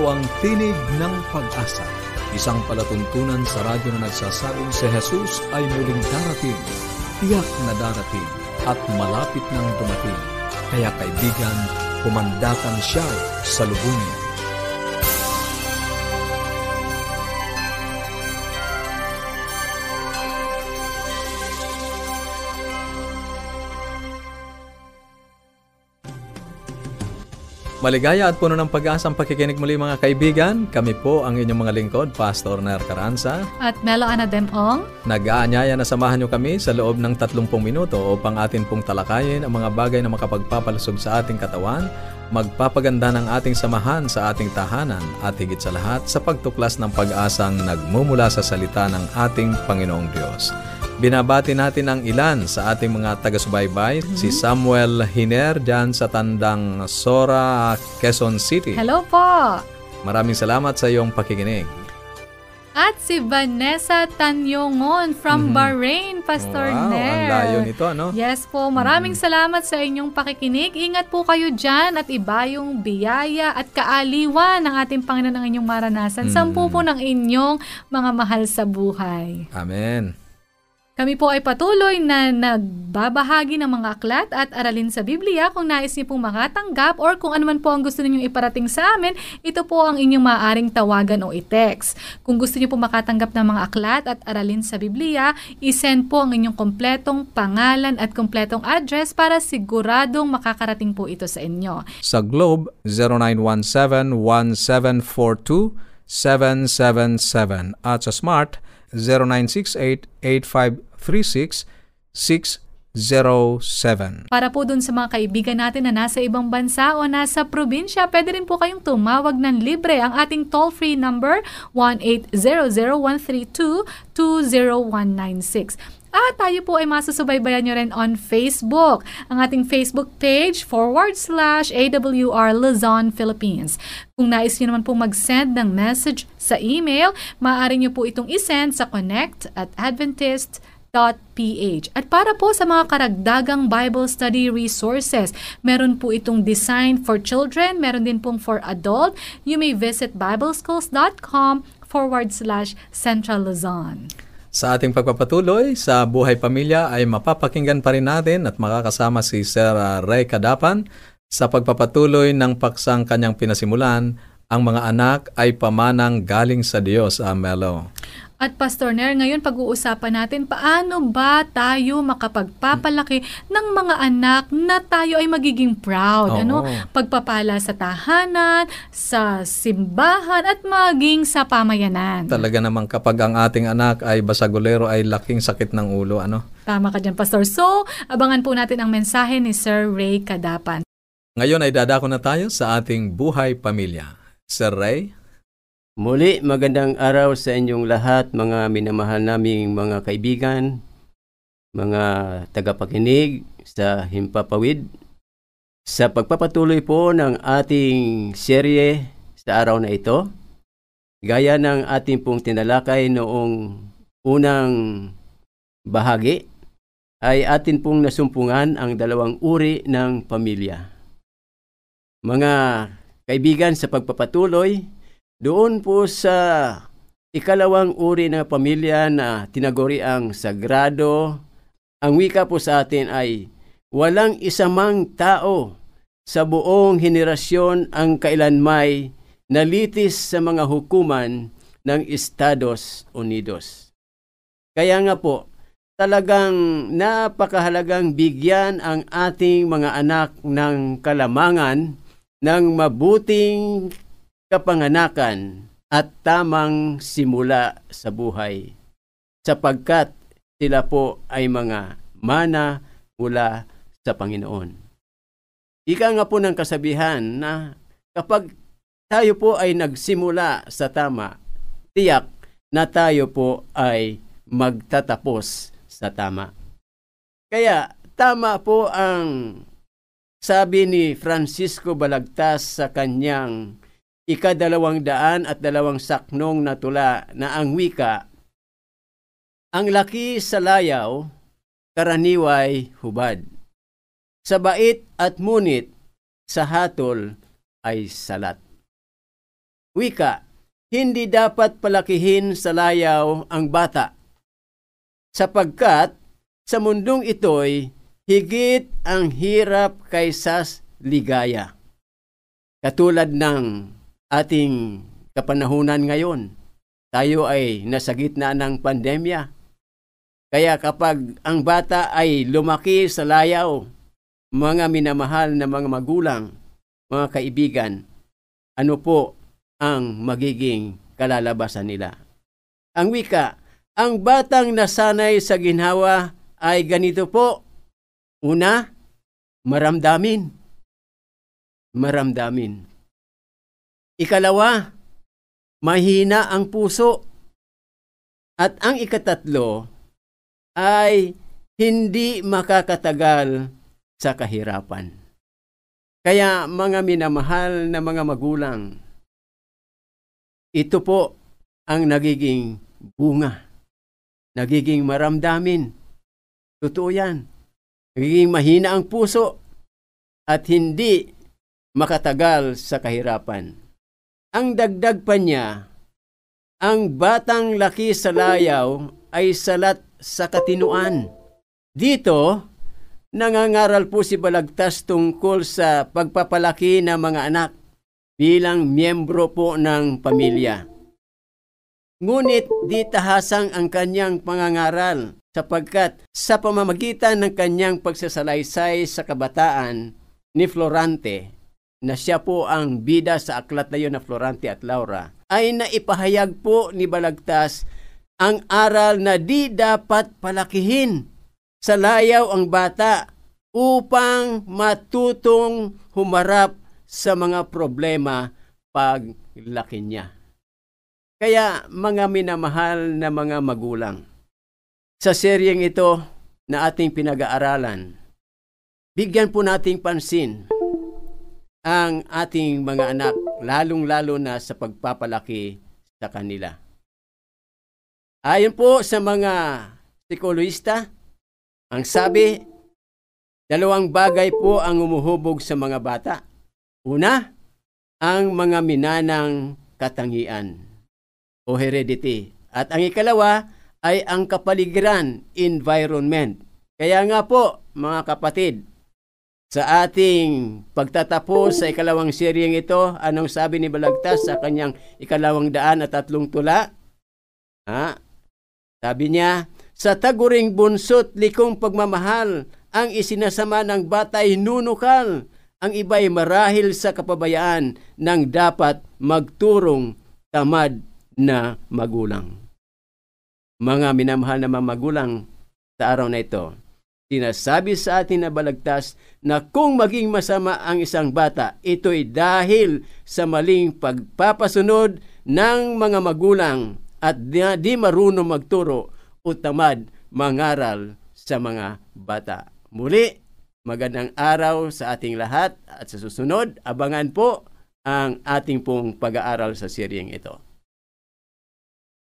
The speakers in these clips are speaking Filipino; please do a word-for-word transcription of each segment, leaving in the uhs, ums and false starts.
Ito ang Tinig ng Pag-asa, isang palatuntunan sa radyo na nagsasabing si Jesus ay muling darating, tiyak na darating, at malapit nang dumating. Kaya kaibigan, kumandatan siya sa lubungin. Maligaya at puno ng pag-asa ang pakikinig muli mga kaibigan. Kami po ang inyong mga lingkod, Pastor Ner Caranza at Mela Anadem Ong. Nag-aanyaya na samahan niyo kami sa loob ng tatlumpung minuto upang atin pong talakayin ang mga bagay na makapagpapalusog sa ating katawan, magpapaganda ng ating samahan sa ating tahanan at higit sa lahat sa pagtuklas ng pag-asang nagmumula sa salita ng ating Panginoong Diyos. Binabati natin ang ilan sa ating mga taga-subaybay, mm-hmm. si Samuel Hiner dyan sa Tandang Sora, Quezon City. Hello po! Maraming salamat sa iyong pakikinig. At si Vanessa Tanyongon from mm-hmm. Bahrain, Pastor wow, Nair. Ang layo nito, ano? Yes po, maraming mm-hmm. salamat sa inyong pakikinig. Ingat po kayo dyan at iba yung biyaya at kaaliwan ng ating Panginoon ang inyong maranasan. Mm-hmm. Sampu po ng inyong mga mahal sa buhay. Amen. Kami po ay patuloy na nagbabahagi ng mga aklat at aralin sa Biblia. Kung nais niyo pong makatanggap or kung anuman po ang gusto ninyong iparating sa amin, ito po ang inyong maaaring tawagan o i-text. Kung gusto niyo po makatanggap ng mga aklat at aralin sa Biblia, isend po ang inyong kompletong pangalan at kompletong address para siguradong makakarating po ito sa inyo. Sa Globe, zero nine one seven one seven four two seven seven seven at sa Smart, zero nine six eight eight five three six six zero seven. Para po dun sa mga kaibigan natin na nasa ibang bansa o nasa probinsya, pwede rin po kayong tumawag ng libre. Ang ating toll-free number, one eight zero zero one three two two zero one nine six. At tayo po ay masasubaybayan nyo rin on Facebook. Ang ating Facebook page, forward slash A W R Luzon Philippines. Kung nais nyo naman po mag-send ng message sa email, maaari nyo po itong isend sa connect at adventist dot p h. At para po sa mga karagdagang Bible study resources, meron po itong designed for children, meron din pong for adult. You may visit bibleschools.com forward slash Central Luzon. Sa ating pagpapatuloy sa Buhay Pamilya ay mapapakinggan pa rin natin at makakasama si Sarah Ray Kadapan sa pagpapatuloy ng paksang kanyang pinasimulan, ang mga anak ay pamanang galing sa Diyos. Amelo. At Pastor Nair, ngayon pag-uusapan natin paano ba tayo makapagpapalaki ng mga anak na tayo ay magiging proud. Oo. Ano? Pagpapala sa tahanan, sa simbahan, at maging sa pamayanan. Talaga naman kapag ang ating anak ay basagulero ay laking sakit ng ulo. Ano? Tama ka dyan, Pastor. So, abangan po natin ang mensahe ni Sir Ray Kadapan. Ngayon ay dadako na tayo sa ating Buhay Pamilya. Sir Ray? Muli, magandang araw sa inyong lahat, mga minamahal naming mga kaibigan, mga tagapakinig sa Himpapawid. Sa pagpapatuloy po ng ating serye sa araw na ito, gaya ng ating pong tinalakay noong unang bahagi, ay atin pong nasumpungan ang dalawang uri ng pamilya. Mga kaibigan, sa pagpapatuloy, doon po sa ikalawang uri ng pamilya na tinaguri ang sagrado, ang wika po sa atin ay walang isamang tao sa buong henerasyon ang kailanmay nalitis sa mga hukuman ng Estados Unidos. Kaya nga po, talagang napakahalagang bigyan ang ating mga anak ng kalamangan ng mabuting kapanganakan at tamang simula sa buhay, sapagkat sila po ay mga mana mula sa Panginoon. Ika nga po ng kasabihan na kapag tayo po ay nagsimula sa tama, tiyak na tayo po ay magtatapos sa tama. Kaya tama po ang sabi ni Francisco Balagtas sa kanyang Ikadalawang daan at dalawang saknong na tula na ang wika, ang laki sa layaw, karaniway hubad. Sa bait at munit, sa hatol ay salat. Wika, hindi dapat palakihin sa layaw ang bata, sapagkat sa mundong ito'y higit ang hirap kaysa ligaya. Katulad ng ating kapanahunan ngayon, tayo ay nasa gitna ng pandemya. Kaya kapag ang bata ay lumaki sa layaw, mga minamahal na mga magulang, mga kaibigan, ano po ang magiging kalalabasan nila? Ang wika, ang batang nasanay sa ginhawa ay ganito po. Una, maramdamin. Maramdamin. Ikalawa, mahina ang puso. At ang ikatatlo ay hindi makakatagal sa kahirapan. Kaya mga minamahal na mga magulang, ito po ang nagiging bunga, nagiging maramdamin. Totoo yan. Nagiging mahina ang puso at hindi makatagal sa kahirapan. Ang dagdag pa niya, ang batang laki sa layaw ay salat sa katinuan. Dito, nangangaral po si Balagtas tungkol sa pagpapalaki ng mga anak bilang miyembro po ng pamilya. Ngunit di tahasang ang kanyang pangangaral, sapagkat sa pamamagitan ng kanyang pagsasalaysay sa kabataan ni Florante, na siya po ang bida sa aklat na yun na Florante at Laura, ay naipahayag po ni Balagtas ang aral na di dapat palakihin sa layaw ang bata upang matutong humarap sa mga problema paglaki niya. Kaya mga minamahal na mga magulang, sa seryeng ito na ating pinag-aaralan, bigyan po nating pansin ang ating mga anak, lalong-lalo na sa pagpapalaki sa kanila. Ayon po sa mga psikologista, ang sabi, dalawang bagay po ang umuhubog sa mga bata. Una, ang mga minanang katangian o heredity. At ang ikalawa, ay ang kapaligiran, environment. Kaya nga po, mga kapatid, sa ating pagtatapos sa ikalawang seryeng ito, anong sabi ni Balagtas sa kanyang ikalawang daan at tatlong tula? Ha? Sabi niya, sa taguring bunso't likong pagmamahal, ang isinasama ng bata ay nunukal, ang iba'y marahil sa kapabayaan ng dapat magturong tamad na magulang. Mga minamahal na mga magulang, sa araw na ito, sinasabi sa atin na Balagtas na kung maging masama ang isang bata, ito'y dahil sa maling pagpapasunod ng mga magulang at di marunong magturo o tamad mangaral sa mga bata. Muli, magandang araw sa ating lahat at sa susunod, abangan po ang ating pong pag-aaral sa seryeng ito.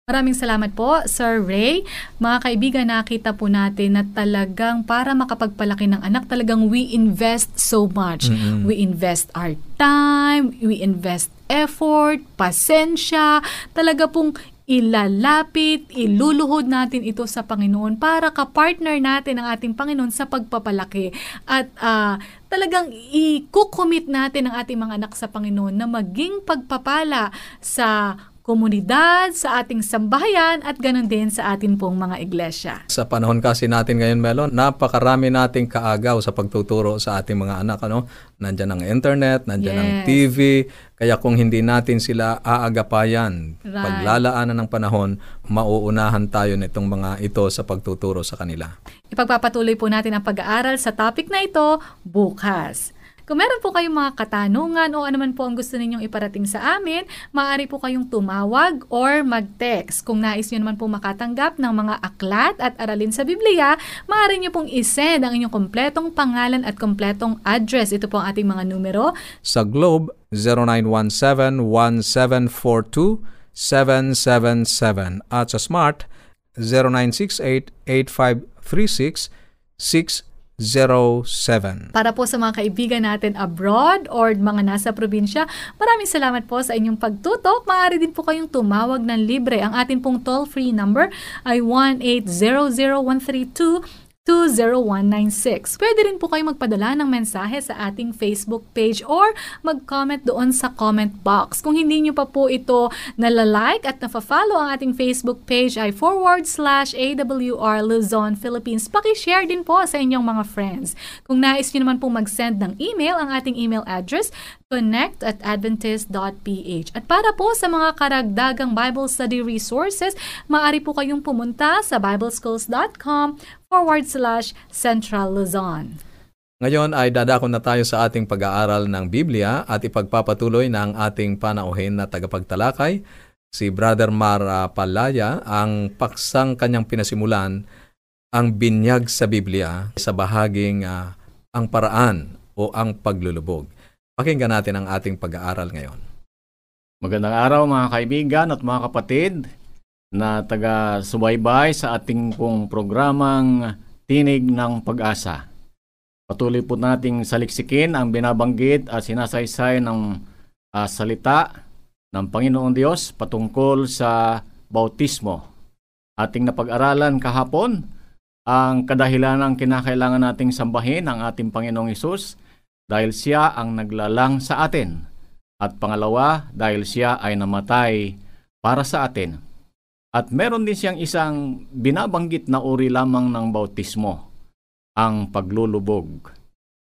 Maraming salamat po, Sir Ray. Mga kaibigan, nakita po natin na talagang para makapagpalaki ng anak, talagang we invest so much. Mm-hmm. We invest our time, we invest effort, pasensya, talaga pong ilalapit, iluluhod natin ito sa Panginoon para ka-partner natin ang ating Panginoon sa pagpapalaki. At uh, talagang i-commit natin ang ating mga anak sa Panginoon na maging pagpapala sa komunidad, sa ating sambahayan, at ganun din sa atin pong mga iglesia. Sa panahon kasi natin ngayon, Melon, napakarami nating kaagaw sa pagtuturo sa ating mga anak. Ano? Nandyan ang internet, nandyan yes. ang T V. Kaya kung hindi natin sila aagapayan, right. paglalaanan ng panahon, mauunahan tayo nitong mga ito sa pagtuturo sa kanila. Ipagpapatuloy po natin ang pag-aaral sa topic na ito bukas. Kung meron po kayong mga katanungan o anuman po ang gusto ninyong iparating sa amin, maaari po kayong tumawag or mag-text. Kung nais nyo naman po makatanggap ng mga aklat at aralin sa Biblia, maaari nyo pong isend ang inyong kompletong pangalan at kompletong address. Ito po ang ating mga numero. Sa Globe, zero nine one seven, one seven four two, seven seven seven. At sa Smart, zero nine six eight, eight five three six, six seven seven. 0917. Para po sa mga kaibigan natin abroad or mga nasa probinsya, maraming salamat po sa inyong pagtutok. Maaari din po kayong tumawag ng libre. Ang atin pong toll-free number ay one eight hundred one three two two zero one nine six. Pwede rin po kayong magpadala ng mensahe sa ating Facebook page or mag-comment doon sa comment box. Kung hindi nyo pa po ito nalalike at napafollow ang ating Facebook page ay forward slash AWR Luzon Philippines. Pakishare din po sa inyong mga friends. Kung nais nyo naman po mag-send ng email, ang ating email address connect at adventist.ph. At para po sa mga karagdagang Bible study resources, maaari po kayong pumunta sa bibleschools.com forward slash Central Luzon. Ngayon ay dadako na tayo sa ating pag-aaral ng Biblia at ipagpapatuloy ng ating panauhin na tagapagtalakay, si Brother Mara Palaya, ang paksang kanyang pinasimulan, ang binyag sa Biblia sa bahaging uh, ang paraan o ang paglulubog. Pakinggan natin ang ating pag-aaral ngayon. Magandang araw mga kaibigan at mga kapatid na taga-subaybay sa ating pong programang Tinig ng Pag-asa. Patuloy po nating saliksikin ang binabanggit at sinasaysay ng uh, salita ng Panginoong Diyos patungkol sa bautismo. Ating napag-aralan kahapon ang kadahilanang kinakailangan nating sambahin ang ating Panginoong Hesus, dahil siya ang naglalang sa atin. At pangalawa, dahil siya ay namatay para sa atin. At meron din siyang isang binabanggit na uri lamang ng bautismo, ang paglulubog.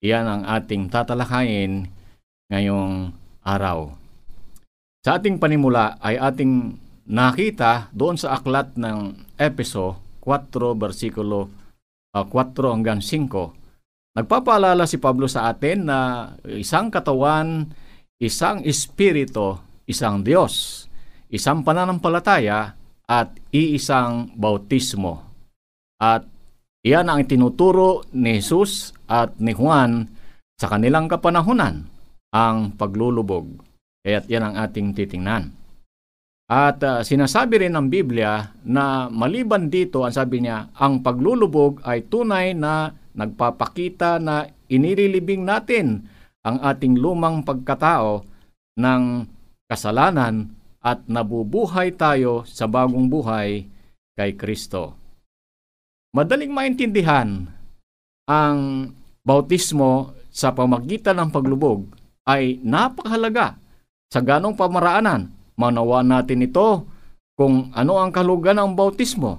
Iyan ang ating tatalakayin ngayong araw. Sa ating panimula ay ating nakita doon sa aklat ng Efeso four, versikulo uh, four hanggang five, nagpapaalala si Pablo sa atin na isang katawan, isang espiritu, isang Diyos, isang pananampalataya, at iisang bautismo. At iyan ang tinuturo ni Jesus at ni Juan sa kanilang kapanahunan, ang paglulubog. Kaya't yan ang ating titingnan. At uh, sinasabi rin ng Biblia na maliban dito, ang sabi niya, ang paglulubog ay tunay na nagpapakita na inililibing natin ang ating lumang pagkatao ng kasalanan at nabubuhay tayo sa bagong buhay kay Kristo. Madaling maintindihan, ang bautismo sa pamagitan ng paglubog ay napakahalaga sa ganong pamaraanan. Manawa natin ito kung ano ang kahulugan ng bautismo.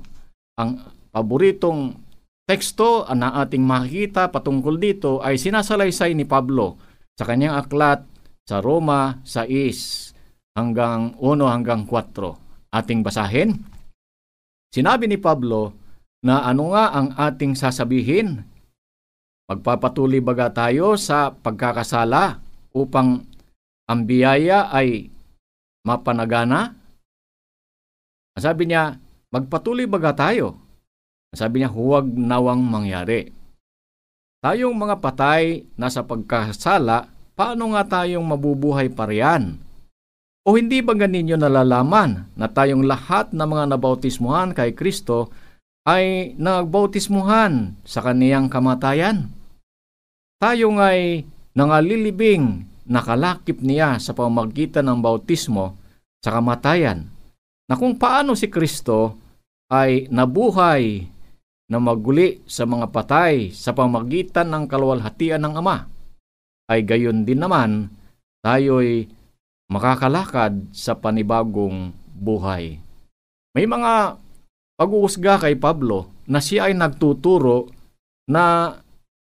Ang paboritong teksto na ating makikita patungkol dito ay sinasalaysay ni Pablo sa kanyang aklat sa Roma six hanggang one hanggang four. Ating basahin. Sinabi ni Pablo na ano nga ang ating sasabihin? Magpapatuloy baga tayo sa pagkakasala upang ang biyaya ay mapanagana? Sabi niya, magpatuloy baga tayo? Sabi niya, huwag nawang mangyari. Tayong mga patay na sa pagkasala, paano nga tayong mabubuhay pa riyan? O hindi ba ganinyo nalalaman na tayong lahat na mga nabautismuhan kay Kristo ay nagbautismuhan sa kaniyang kamatayan? Tayong ay nangalilibing nakalakip niya sa pamagitan ng bautismo sa kamatayan, na kung paano si Kristo ay nabuhay na maguli sa mga patay sa pamagitan ng kaluwalhatian ng Ama, ay gayon din naman tayo'y makakalakad sa panibagong buhay. May mga pag-uusga kay Pablo na siya ay nagtuturo na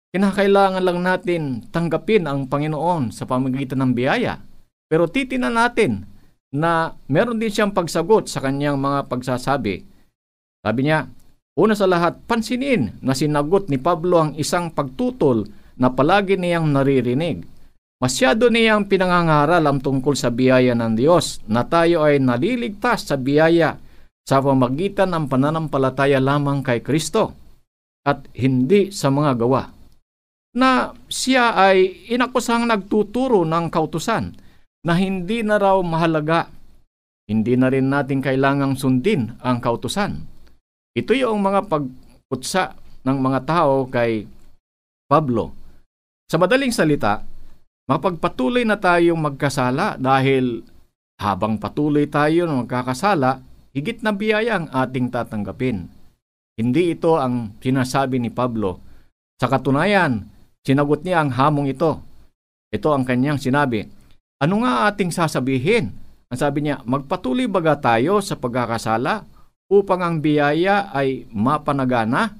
kinakailangan lang natin tanggapin ang Panginoon sa pamagitan ng biyaya. Pero titinan natin na meron din siyang pagsagot sa kanyang mga pagsasabi. Sabi niya, una sa lahat, pansinin na sinagot ni Pablo ang isang pagtutol na palagi niyang naririnig. Masyado niyang pinangangaral ang tungkol sa biyaya ng Diyos na tayo ay naliligtas sa biyaya sa pamagitan ng pananampalataya lamang kay Kristo at hindi sa mga gawa. Na siya ay inakusang nagtuturo ng kautusan na hindi na raw mahalaga. Hindi na rin natin kailangang sundin ang kautusan. Ito yung mga pagputsa ng mga tao kay Pablo. Sa madaling salita, mapagpatuloy na tayong magkasala dahil habang patuloy tayo na magkakasala, higit na biyaya ang ating tatanggapin. Hindi ito ang sinasabi ni Pablo. Sa katunayan, sinagot niya ang hamong ito. Ito ang kanyang sinabi. Ano nga ating sasabihin? Ang sabi niya, magpatuloy baga tayo sa pagkakasala upang ang biyaya ay mapanagana?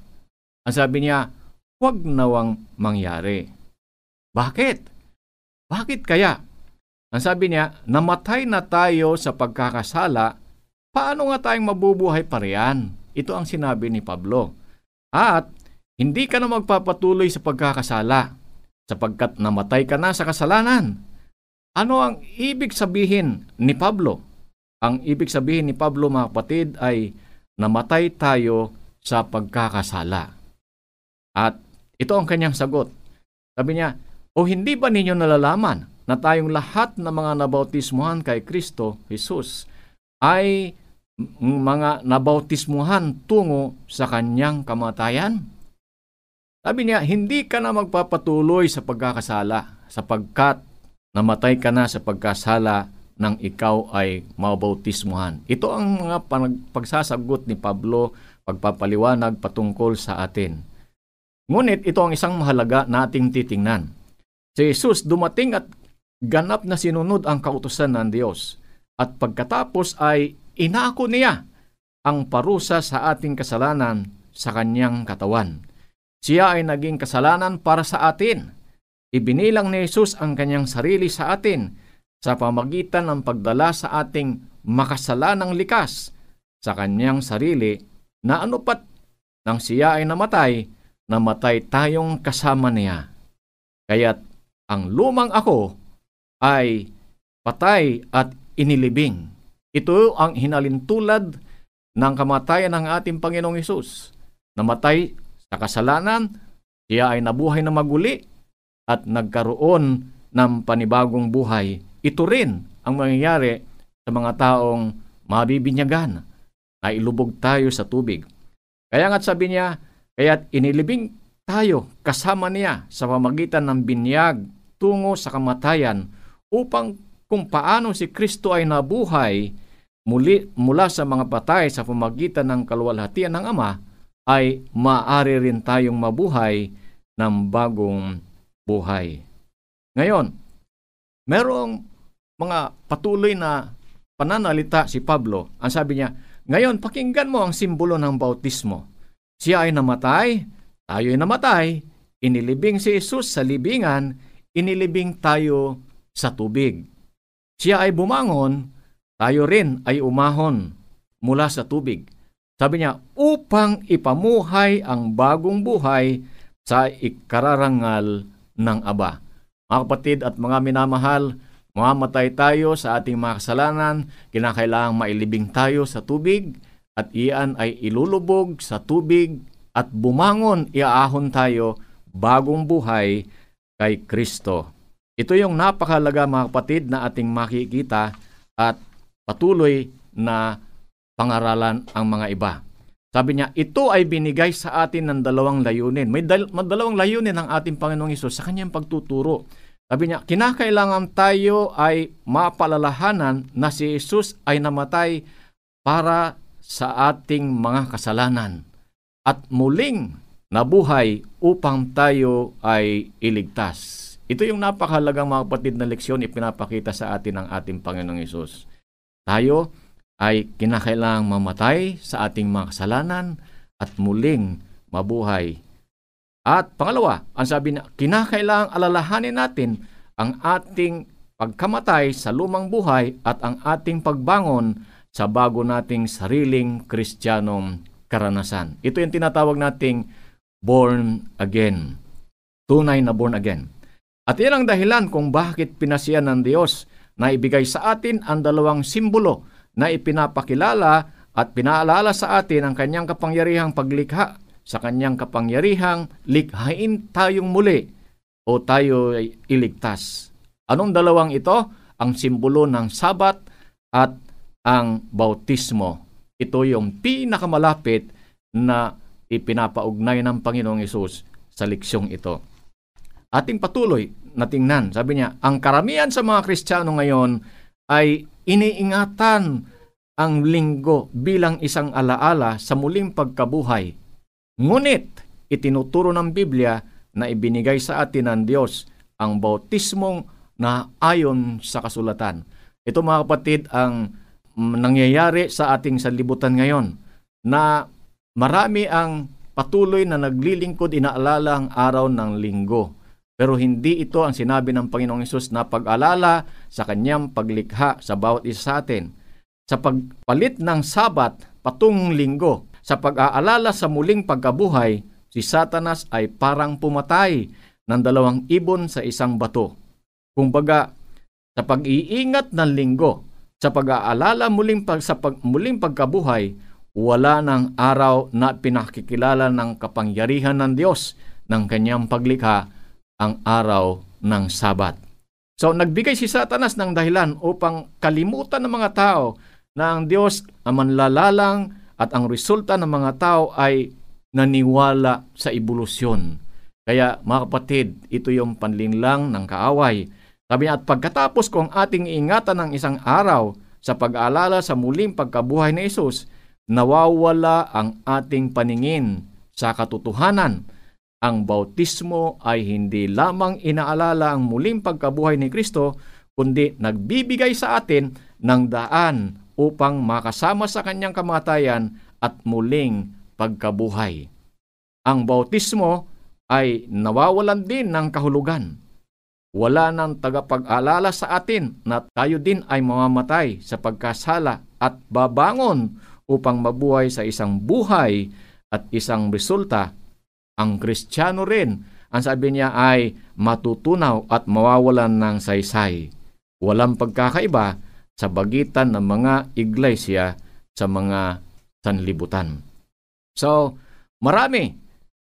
Ang sabi niya, huwag nawang mangyari. Bakit? Bakit kaya? Ang sabi niya, namatay na tayo sa pagkakasala, paano nga tayong mabubuhay pa riyan? Ito ang sinabi ni Pablo. At hindi ka na magpapatuloy sa pagkakasala, sapagkat namatay ka na sa kasalanan. Ano ang ibig sabihin ni Pablo? Ang ibig sabihin ni Pablo, mga kapatid, ay namatay tayo sa pagkakasala. At ito ang kanyang sagot. Sabi niya, o hindi ba ninyo nalalaman na tayong lahat na mga nabautismuhan kay Kristo, Jesus, ay mga nabautismuhan tungo sa kanyang kamatayan? Sabi niya, hindi ka na magpapatuloy sa pagkakasala sapagkat namatay ka na sa pagkasala nang ikaw ay mabautismuhan. Ito ang mga pagsasagot ni Pablo, pagpapaliwanag patungkol sa atin. Ngunit ito ang isang mahalaga nating titingnan. Si Jesus dumating at ganap na sinunod ang kautusan ng Diyos. At pagkatapos ay inako niya ang parusa sa ating kasalanan sa kanyang katawan. Siya ay naging kasalanan para sa atin. Ibinilang ni Jesus ang kanyang sarili sa atin sa pamagitan ng pagdala sa ating makasalanang likas sa kanyang sarili na anupat nang siya ay namatay, namatay tayong kasama niya. Kaya't ang lumang ako ay patay at inilibing. Ito ang hinalintulad ng kamatayan ng ating Panginoong Hesus. Namatay sa kasalanan, siya ay nabuhay na maguli at nagkaroon ng panibagong buhay. Ito rin ang mangyayari sa mga taong mabibinyagan na ilubog tayo sa tubig. Kaya nga't sabi niya, kaya't inilibing tayo kasama niya sa pamagitan ng binyag tungo sa kamatayan upang kung paano si Kristo ay nabuhay muli mula sa mga patay sa pamagitan ng kaluwalhatian ng Ama, ay maaari rin tayong mabuhay ng bagong buhay. Ngayon, merong mga patuloy na pananalita si Pablo. Ang sabi niya, ngayon pakinggan mo ang simbolo ng bautismo. Siya ay namatay, tayo ay namatay, inilibing si Jesus sa libingan, inilibing tayo sa tubig. Siya ay bumangon, tayo rin ay umahon mula sa tubig. Sabi niya, upang ipamuhay ang bagong buhay sa ikararangal ng Aba. Mga kapatid at mga minamahal, mamatay tayo sa ating mga kasalanan, kinakailangang mailibing tayo sa tubig, at iyan ay ilulubog sa tubig at bumangon, iaahon tayo bagong buhay kay Kristo. Ito yung napakahalaga, mga kapatid, na ating makikita at patuloy na pangaralan ang mga iba. Sabi niya, ito ay binigay sa atin ng dalawang layunin. May dal- dalawang layunin ang ating Panginoong Hesus sa kanyang pagtuturo. Sabi niya, kinakailangan tayo ay mapalalahanan na si Jesus ay namatay para sa ating mga kasalanan at muling nabuhay upang tayo ay iligtas. Ito yung napakahalagang, mga kapatid, na leksyon ipinapakita sa atin ng ating Panginoong Hesus. Tayo ay kinakailangang mamatay sa ating mga kasalanan at muling mabuhay. At pangalawa, ang sabi na kinakailangang alalahanin natin ang ating pagkamatay sa lumang buhay at ang ating pagbangon sa bago nating sariling Kristiyanong karanasan. Ito yung tinatawag nating born again. Tunay na born again. At yan ang dahilan kung bakit pinasya ng Diyos na ibigay sa atin ang dalawang simbolo na ipinapakilala at pinaalala sa atin ang kanyang kapangyarihang paglikha. Sa kanyang kapangyarihang likhain tayong muli o tayo ay iligtas. Anong dalawang ito? Ang simbolo ng Sabat at ang bautismo. Ito yung pinakamalapit na ipinapaugnay ng Panginoong Hesus sa leksyong ito. ating patuloy na tingnan. Sabi niya, ang karamihan sa mga Kristiyano ngayon ay iniingatan ang linggo bilang isang alaala sa muling pagkabuhay. Ngunit, itinuturo ng Biblia na ibinigay sa atin ng Diyos ang bautismong na ayon sa kasulatan. Ito mga kapatid ang nangyayari sa ating sanlibutan ngayon na marami ang patuloy na naglilingkod, inaalala ang araw ng linggo. Pero hindi ito ang sinabi ng Panginoong Hesus na pag-alala sa kanyang paglikha sa bawat isa sa atin. Sa pagpalit ng Sabat patungong linggo, sa pag-aalala sa muling pagkabuhay, si Satanas ay parang pumatay ng dalawang ibon sa isang bato. Kumbaga, sa pag-iingat ng linggo, sa pag-aalala muling, pag, sa pag, muling pagkabuhay, wala ng araw na pinakikilala ng kapangyarihan ng Diyos ng kanyang paglikha, ang araw ng Sabat. So, nagbigay si Satanas ng dahilan upang kalimutan ng mga tao na ang Diyos ang manlalalang, at ang resulta ng mga tao ay naniwala sa ebolusyon. Kaya, mga kapatid, ito yung panlinlang ng kaaway. Sabi niya, at pagkatapos kong ating ingatan ng isang araw sa pag-aalala sa muling pagkabuhay ni Hesus, nawawala ang ating paningin sa katotohanan. Ang bautismo ay hindi lamang inaalala ang muling pagkabuhay ni Kristo, kundi nagbibigay sa atin ng daan upang makasama sa kanyang kamatayan at muling pagkabuhay. Ang bautismo ay nawawalan din ng kahulugan. Wala nang tagapag-alala sa atin na tayo din ay mamamatay sa pagkasala at babangon upang mabuhay sa isang buhay at isang resulta. Ang Kristiyano rin, ang sabi niya ay matutunaw at mawawalan ng saysay. Walang pagkakaiba sa pagitan ng mga iglesia sa mga sanlibutan. So, marami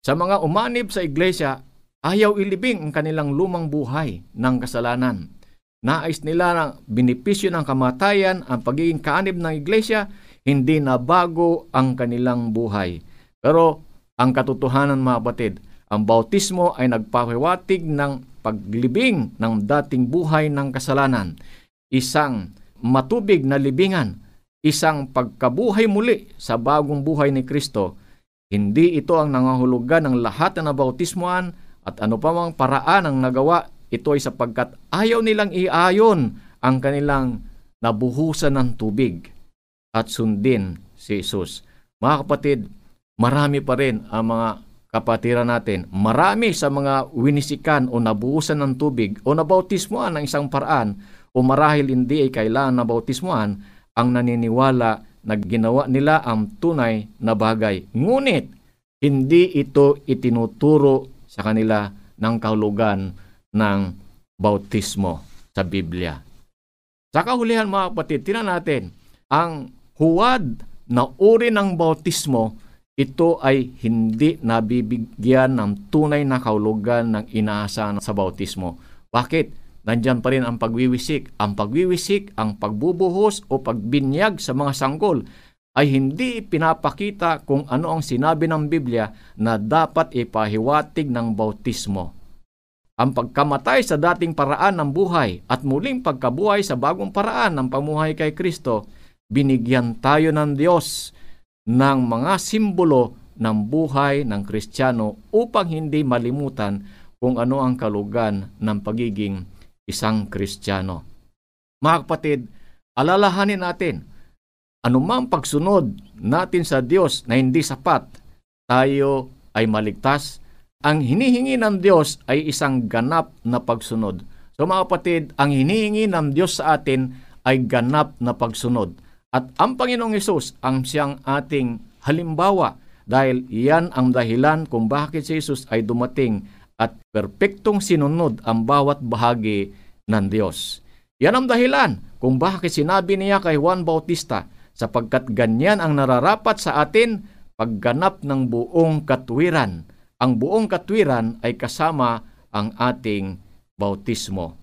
sa mga umanib sa iglesia, ayaw ilibing ang kanilang lumang buhay ng kasalanan. Nais nila ng benepisyo ng kamatayan, ang pagiging kaanib ng iglesia, hindi na bago ang kanilang buhay. Pero ang katotohanan mga batid, ang bautismo ay nagpahiwatig ng paglibing ng dating buhay ng kasalanan. Isang matubig na libingan, isang pagkabuhay muli sa bagong buhay ni Kristo. Hindi ito ang nangahulugan ng lahat na nabautismoan at ano pa mang paraan ang nagawa, ito ay sapagkat ayaw nilang iayon ang kanilang nabuhusan ng tubig at sundin si Jesus. Mga kapatid, marami pa rin ang mga kapatiran natin. Marami sa mga winisikan o nabuhusan ng tubig o nabautismuan ng isang paraan o marahil hindi ay kailangan nabautismuan ang naniniwala na ginawa nila ang tunay na bagay. Ngunit, hindi ito itinuturo sa kanila ng kahulugan ng bautismo sa Biblia. Sa kahulihan mga kapatid, tingnan natin, ang huwad na uri ng bautismo, ito ay hindi nabibigyan ng tunay na kahulugan ng inaasahan sa bautismo. Bakit? Nandyan pa rin ang pagwiwisik. Ang pagwiwisik, ang pagbubuhos o pagbinyag sa mga sanggol ay hindi pinapakita kung ano ang sinabi ng Biblia na dapat ipahiwatig ng bautismo. Ang pagkamatay sa dating paraan ng buhay at muling pagkabuhay sa bagong paraan ng pamuhay kay Kristo, binigyan tayo ng Diyos ng mga simbolo ng buhay ng Kristiyano upang hindi malimutan kung ano ang kalugan ng pagiging isang Kristiyano. Mga kapatid, alalahanin natin, anumang pagsunod natin sa Diyos na hindi sapat, tayo ay maligtas. Ang hinihingi ng Diyos ay isang ganap na pagsunod. So mga kapatid, ang hinihingi ng Diyos sa atin ay ganap na pagsunod. At ang Panginoong Hesus ang siyang ating halimbawa dahil iyan ang dahilan kung bakit si Hesus ay dumating at perpektong sinunod ang bawat bahagi ng Diyos. Iyan ang dahilan kung bakit sinabi niya kay Juan Bautista sapagkat ganyan ang nararapat sa atin, pagganap ng buong katwiran. Ang buong katwiran ay kasama ang ating bautismo.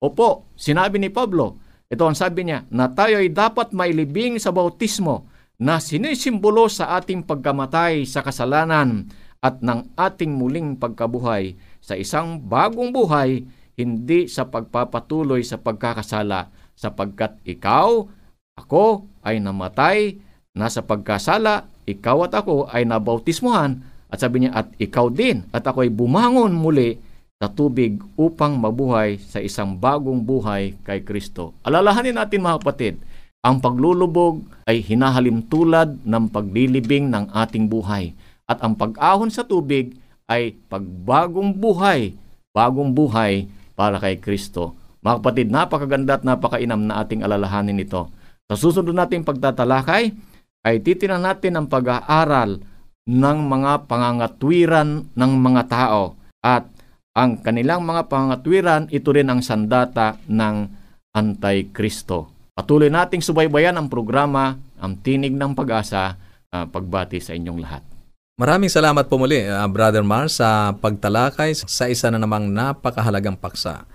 Opo, sinabi ni Pablo, ito ang sabi niya, na tayo ay dapat mailibing sa bautismo na sinisimbolo sa ating pagkamatay sa kasalanan at ng ating muling pagkabuhay sa isang bagong buhay, hindi sa pagpapatuloy sa pagkakasala, sapagkat ikaw, ako ay namatay na sa pagkasala, ikaw at ako ay nabautismuhan, at sabi niya, at ikaw din, at ako ay bumangon muli sa tubig upang mabuhay sa isang bagong buhay kay Kristo. Alalahanin natin mga kapatid, ang paglulubog ay hinahalim tulad ng paglilibing ng ating buhay. At ang pag-ahon sa tubig ay pagbagong buhay, bagong buhay para kay Kristo. Mga kapatid, napakaganda at napakainam na ating alalahanin ito. Sa susunod nating pagtatalakay, ay titingnan natin ang pag-aaral ng mga pangangatwiran ng mga tao. At ang kanilang mga pangangatwiran, ito rin ang sandata ng Antikristo. Patuloy nating subaybayan ang programa, ang Tinig ng Pag-asa, uh, pagbati sa inyong lahat. Maraming salamat po muli, uh, Brother Mar, sa pagtalakay sa isa na namang napakahalagang paksa.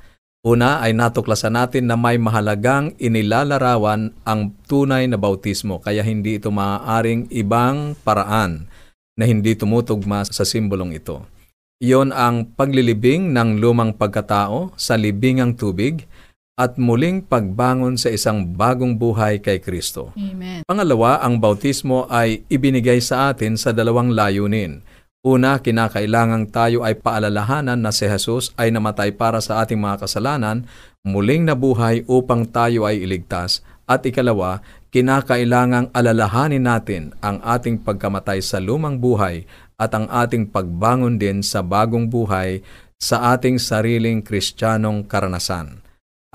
Una ay natuklasan natin na may mahalagang inilalarawan ang tunay na bautismo, kaya hindi ito maaaring ibang paraan na hindi tumutugma sa simbolong ito. Iyon ang paglilibing ng lumang pagkatao sa libingang tubig, at muling pagbangon sa isang bagong buhay kay Kristo. Amen. Pangalawa, ang bautismo ay ibinigay sa atin sa dalawang layunin. Una, kinakailangang tayo ay paalalahanan na si Jesus ay namatay para sa ating mga kasalanan, muling nabuhay upang tayo ay iligtas. At ikalawa, kinakailangang alalahanin natin ang ating pagkamatay sa lumang buhay at ang ating pagbangon din sa bagong buhay sa ating sariling Kristiyanong karanasan.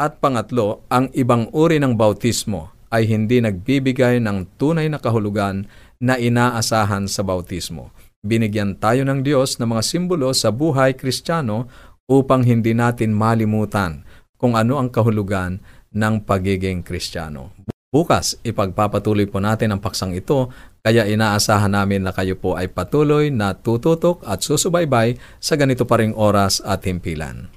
At pangatlo, ang ibang uri ng bautismo ay hindi nagbibigay ng tunay na kahulugan na inaasahan sa bautismo. Binigyan tayo ng Diyos ng mga simbolo sa buhay Kristiyano upang hindi natin malimutan kung ano ang kahulugan ng pagiging Kristiyano. Bukas, ipagpapatuloy po natin ang paksang ito, kaya inaasahan namin na kayo po ay patuloy na tututok at susubaybay sa ganito pa ring oras at himpilan.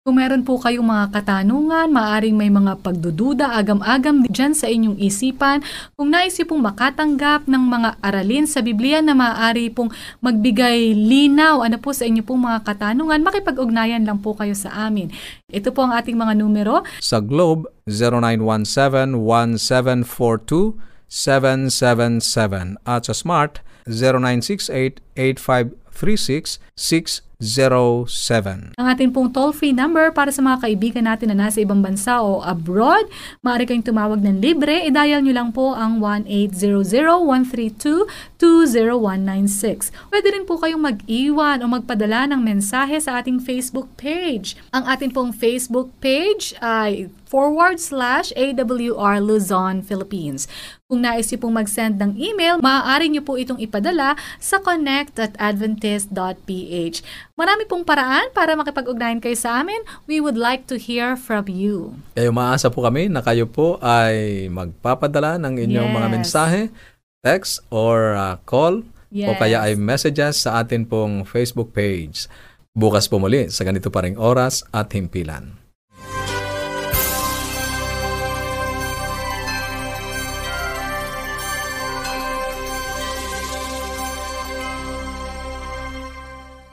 Kung meron po kayong mga katanungan, maaring may mga pagdududa, agam-agam dyan sa inyong isipan, kung nais pong makatanggap ng mga aralin sa Biblia na maaari pong magbigay linaw, ano po sa inyo pong mga katanungan, makipag-ugnayan lang po kayo sa amin. Ito po ang ating mga numero. Sa Globe, zero nine one seven, one seven four two, seven seven seven at sa Smart, zero nine six eight, eight five three six, six zero seven. Ang atin pong toll-free number para sa mga kaibigan natin na nasa ibang bansa o abroad, maaari kayong tumawag ng libre, i-dial nyo lang po ang one eight zero zero, one three two, two zero one nine six. Pwede rin po kayong mag-iwan o magpadala ng mensahe sa ating Facebook page. Ang atin pong Facebook page ay forward slash A W R Luzon Philippines. Kung nais nyo pong mag-send ng email, maaari nyo po itong ipadala sa connect at adventist dot p h. Marami pong paraan para makipag-ugnayan kayo sa amin. We would like to hear from you. Kayo maasa po kami na kayo po ay magpapadala ng inyong yes. mga mensahe, text or uh, call, yes. o kaya ay messages sa atin pong Facebook page. Bukas po muli sa ganito pa ring oras at himpilan.